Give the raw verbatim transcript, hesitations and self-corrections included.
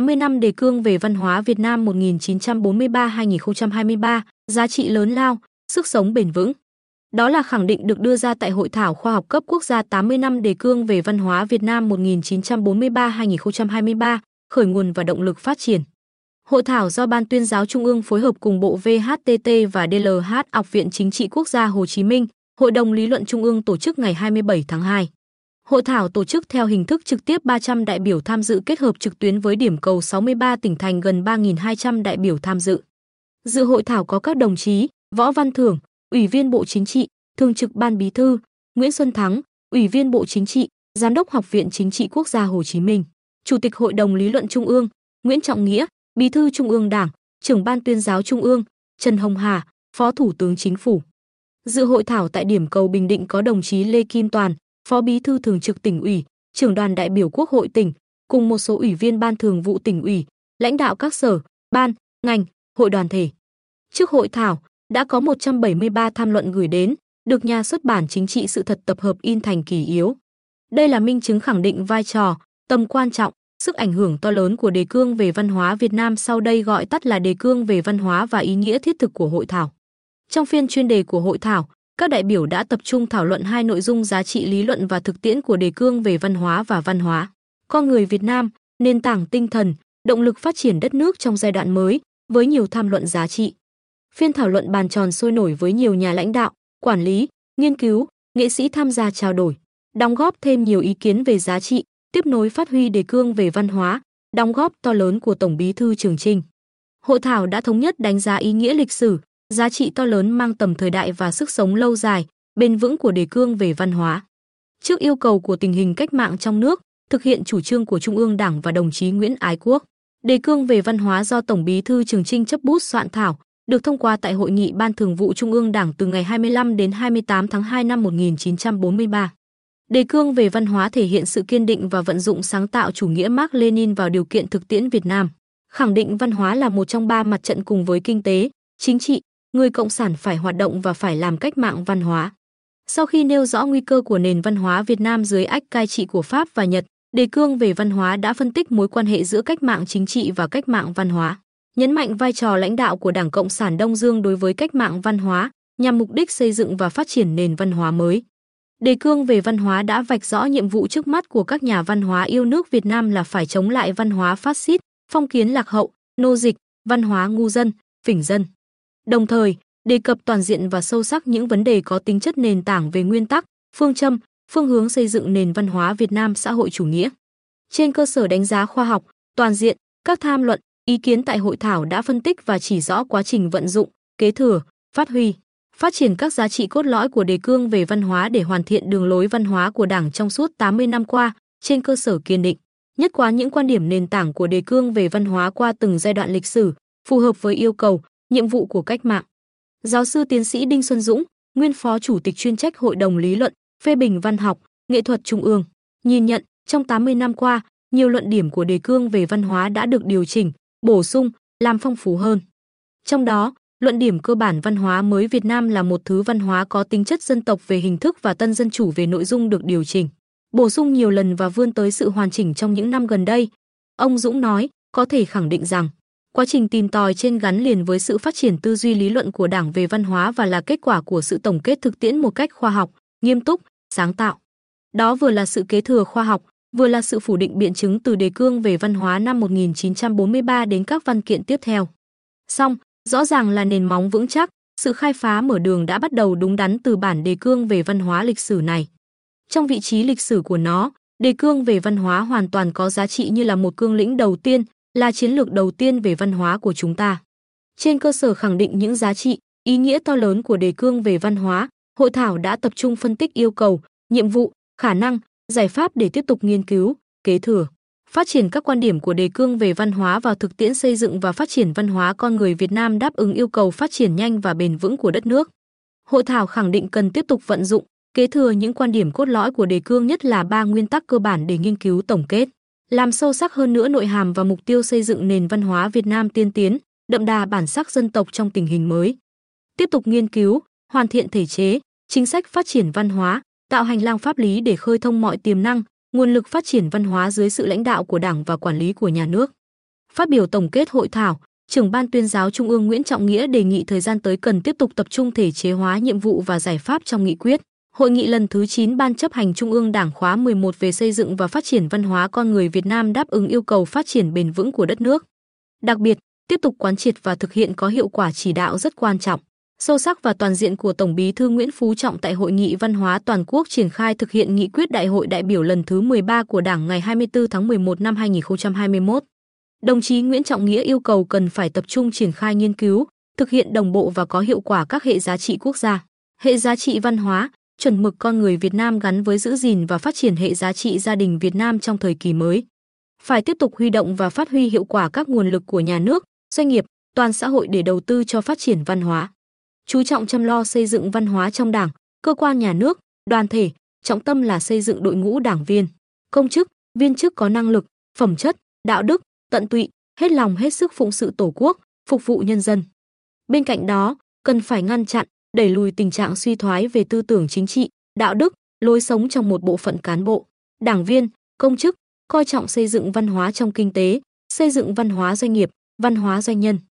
tám mươi năm đề cương về văn hóa Việt Nam một nghìn chín trăm bốn mươi ba đến hai nghìn không trăm hai mươi ba, giá trị lớn lao, sức sống bền vững. Đó là khẳng định được đưa ra tại Hội thảo khoa học cấp quốc gia tám mươi năm đề cương về văn hóa Việt Nam một nghìn chín trăm bốn mươi ba đến hai nghìn không trăm hai mươi ba, khởi nguồn và động lực phát triển. Hội thảo do Ban Tuyên giáo Trung ương phối hợp cùng Bộ vê hát tê tê và đê lờ hát Học viện Chính trị Quốc gia Hồ Chí Minh, Hội đồng Lý luận Trung ương tổ chức ngày hai mươi bảy tháng hai. Hội thảo tổ chức theo hình thức trực tiếp ba trăm đại biểu tham dự kết hợp trực tuyến với điểm cầu sáu mươi ba tỉnh thành gần ba nghìn hai trăm đại biểu tham dự. Dự hội thảo có các đồng chí Võ Văn Thưởng, Ủy viên Bộ Chính trị, Thường trực Ban Bí thư, Nguyễn Xuân Thắng, Ủy viên Bộ Chính trị, Giám đốc Học viện Chính trị Quốc gia Hồ Chí Minh, Chủ tịch Hội đồng Lý luận Trung ương, Nguyễn Trọng Nghĩa, Bí thư Trung ương Đảng, Trưởng Ban Tuyên giáo Trung ương, Trần Hồng Hà, Phó Thủ tướng Chính phủ. Dự hội thảo tại điểm cầu Bình Định có đồng chí Lê Kim Toàn, Phó Bí thư Thường trực Tỉnh ủy, Trưởng đoàn đại biểu Quốc hội tỉnh, cùng một số ủy viên Ban Thường vụ Tỉnh ủy, lãnh đạo các sở, ban, ngành, hội đoàn thể. Trước hội thảo, đã có một trăm bảy mươi ba tham luận gửi đến, được nhà xuất bản Chính trị Sự thật tập hợp in thành kỷ yếu. Đây là minh chứng khẳng định vai trò, tầm quan trọng, sức ảnh hưởng to lớn của đề cương về văn hóa Việt Nam, sau đây gọi tắt là đề cương về văn hóa, và ý nghĩa thiết thực của hội thảo. Trong phiên chuyên đề của hội thảo, các đại biểu đã tập trung thảo luận hai nội dung: giá trị lý luận và thực tiễn của đề cương về văn hóa và văn hóa con người Việt Nam, nền tảng tinh thần, động lực phát triển đất nước trong giai đoạn mới, với nhiều tham luận giá trị. Phiên thảo luận bàn tròn sôi nổi với nhiều nhà lãnh đạo, quản lý, nghiên cứu, nghệ sĩ tham gia trao đổi, đóng góp thêm nhiều ý kiến về giá trị, tiếp nối phát huy đề cương về văn hóa, đóng góp to lớn của Tổng Bí thư Trường Chinh. Hội thảo đã thống nhất đánh giá ý nghĩa lịch sử, giá trị to lớn mang tầm thời đại và sức sống lâu dài, bền vững của đề cương về văn hóa. Trước yêu cầu của tình hình cách mạng trong nước, thực hiện chủ trương của Trung ương Đảng và đồng chí Nguyễn Ái Quốc, đề cương về văn hóa do Tổng Bí thư Trường Chinh chấp bút soạn thảo, được thông qua tại Hội nghị Ban Thường vụ Trung ương Đảng từ ngày hai mươi lăm đến hai mươi tám tháng hai năm một nghìn chín trăm bốn mươi ba. Đề cương về văn hóa thể hiện sự kiên định và vận dụng sáng tạo chủ nghĩa Mác Lênin vào điều kiện thực tiễn Việt Nam, khẳng định văn hóa là một trong ba mặt trận cùng với kinh tế, chính trị, người cộng sản phải hoạt động và phải làm cách mạng văn hóa. Sau khi nêu rõ nguy cơ của nền văn hóa Việt Nam dưới ách cai trị của Pháp và Nhật, đề cương về văn hóa đã phân tích mối quan hệ giữa cách mạng chính trị và cách mạng văn hóa, nhấn mạnh vai trò lãnh đạo của Đảng Cộng sản Đông Dương đối với cách mạng văn hóa, nhằm mục đích xây dựng và phát triển nền văn hóa mới. Đề cương về văn hóa đã vạch rõ nhiệm vụ trước mắt của các nhà văn hóa yêu nước Việt Nam là phải chống lại văn hóa phát xít, phong kiến lạc hậu, nô dịch, văn hóa ngu dân, phỉnh dân. Đồng thời, đề cập toàn diện và sâu sắc những vấn đề có tính chất nền tảng về nguyên tắc, phương châm, phương hướng xây dựng nền văn hóa Việt Nam xã hội chủ nghĩa. Trên cơ sở đánh giá khoa học, toàn diện, các tham luận, ý kiến tại hội thảo đã phân tích và chỉ rõ quá trình vận dụng, kế thừa, phát huy, phát triển các giá trị cốt lõi của đề cương về văn hóa để hoàn thiện đường lối văn hóa của Đảng trong suốt tám mươi năm qua, trên cơ sở kiên định, nhất quán những quan điểm nền tảng của đề cương về văn hóa qua từng giai đoạn lịch sử, phù hợp với yêu cầu, nhiệm vụ của cách mạng. Giáo sư tiến sĩ Đinh Xuân Dũng, nguyên Phó Chủ tịch chuyên trách Hội đồng Lý luận, phê bình văn học, nghệ thuật Trung ương, nhìn nhận, trong tám mươi năm qua, nhiều luận điểm của đề cương về văn hóa đã được điều chỉnh, bổ sung, làm phong phú hơn. Trong đó, luận điểm cơ bản văn hóa mới Việt Nam là một thứ văn hóa có tính chất dân tộc về hình thức và tân dân chủ về nội dung được điều chỉnh, bổ sung nhiều lần và vươn tới sự hoàn chỉnh trong những năm gần đây. Ông Dũng nói, có thể khẳng định rằng, quá trình tìm tòi trên gắn liền với sự phát triển tư duy lý luận của Đảng về văn hóa và là kết quả của sự tổng kết thực tiễn một cách khoa học, nghiêm túc, sáng tạo. Đó vừa là sự kế thừa khoa học, vừa là sự phủ định biện chứng từ đề cương về văn hóa năm một nghìn chín trăm bốn mươi ba đến các văn kiện tiếp theo. Song, rõ ràng là nền móng vững chắc, sự khai phá mở đường đã bắt đầu đúng đắn từ bản đề cương về văn hóa lịch sử này. Trong vị trí lịch sử của nó, đề cương về văn hóa hoàn toàn có giá trị như là một cương lĩnh đầu tiên, là chiến lược đầu tiên về văn hóa của chúng ta. Trên cơ sở khẳng định những giá trị, ý nghĩa to lớn của đề cương về văn hóa, hội thảo đã tập trung phân tích yêu cầu, nhiệm vụ, khả năng, giải pháp để tiếp tục nghiên cứu, kế thừa, phát triển các quan điểm của đề cương về văn hóa vào thực tiễn, xây dựng và phát triển văn hóa con người Việt Nam đáp ứng yêu cầu phát triển nhanh và bền vững của đất nước. Hội thảo khẳng định cần tiếp tục vận dụng, kế thừa những quan điểm cốt lõi của đề cương, nhất là ba nguyên tắc cơ bản để nghiên cứu tổng kết, làm sâu sắc hơn nữa nội hàm và mục tiêu xây dựng nền văn hóa Việt Nam tiên tiến, đậm đà bản sắc dân tộc trong tình hình mới. Tiếp tục nghiên cứu, hoàn thiện thể chế, chính sách phát triển văn hóa, tạo hành lang pháp lý để khơi thông mọi tiềm năng, nguồn lực phát triển văn hóa dưới sự lãnh đạo của Đảng và quản lý của nhà nước. Phát biểu tổng kết hội thảo, Trưởng ban Tuyên giáo Trung ương Nguyễn Trọng Nghĩa đề nghị thời gian tới cần tiếp tục tập trung thể chế hóa nhiệm vụ và giải pháp trong nghị quyết. Hội nghị lần thứ chín Ban chấp hành Trung ương Đảng khóa mười một về xây dựng và phát triển văn hóa con người Việt Nam đáp ứng yêu cầu phát triển bền vững của đất nước. Đặc biệt, tiếp tục quán triệt và thực hiện có hiệu quả chỉ đạo rất quan trọng, sâu sắc và toàn diện của Tổng Bí thư Nguyễn Phú Trọng tại Hội nghị Văn hóa Toàn quốc triển khai thực hiện nghị quyết Đại hội đại biểu lần thứ mười ba của Đảng ngày hai mươi tư tháng mười một năm hai nghìn không trăm hai mươi mốt. Đồng chí Nguyễn Trọng Nghĩa yêu cầu cần phải tập trung triển khai nghiên cứu, thực hiện đồng bộ và có hiệu quả các hệ giá trị quốc gia, hệ giá trị văn hóa, chuẩn mực con người Việt Nam gắn với giữ gìn và phát triển hệ giá trị gia đình Việt Nam trong thời kỳ mới. Phải tiếp tục huy động và phát huy hiệu quả các nguồn lực của nhà nước, doanh nghiệp, toàn xã hội để đầu tư cho phát triển văn hóa. Chú trọng chăm lo xây dựng văn hóa trong Đảng, cơ quan nhà nước, đoàn thể, trọng tâm là xây dựng đội ngũ đảng viên, công chức, viên chức có năng lực, phẩm chất, đạo đức, tận tụy, hết lòng hết sức phụng sự Tổ quốc, phục vụ nhân dân. Bên cạnh đó, cần phải ngăn chặn, đẩy lùi tình trạng suy thoái về tư tưởng chính trị, đạo đức, lối sống trong một bộ phận cán bộ, đảng viên, công chức, coi trọng xây dựng văn hóa trong kinh tế, xây dựng văn hóa doanh nghiệp, văn hóa doanh nhân.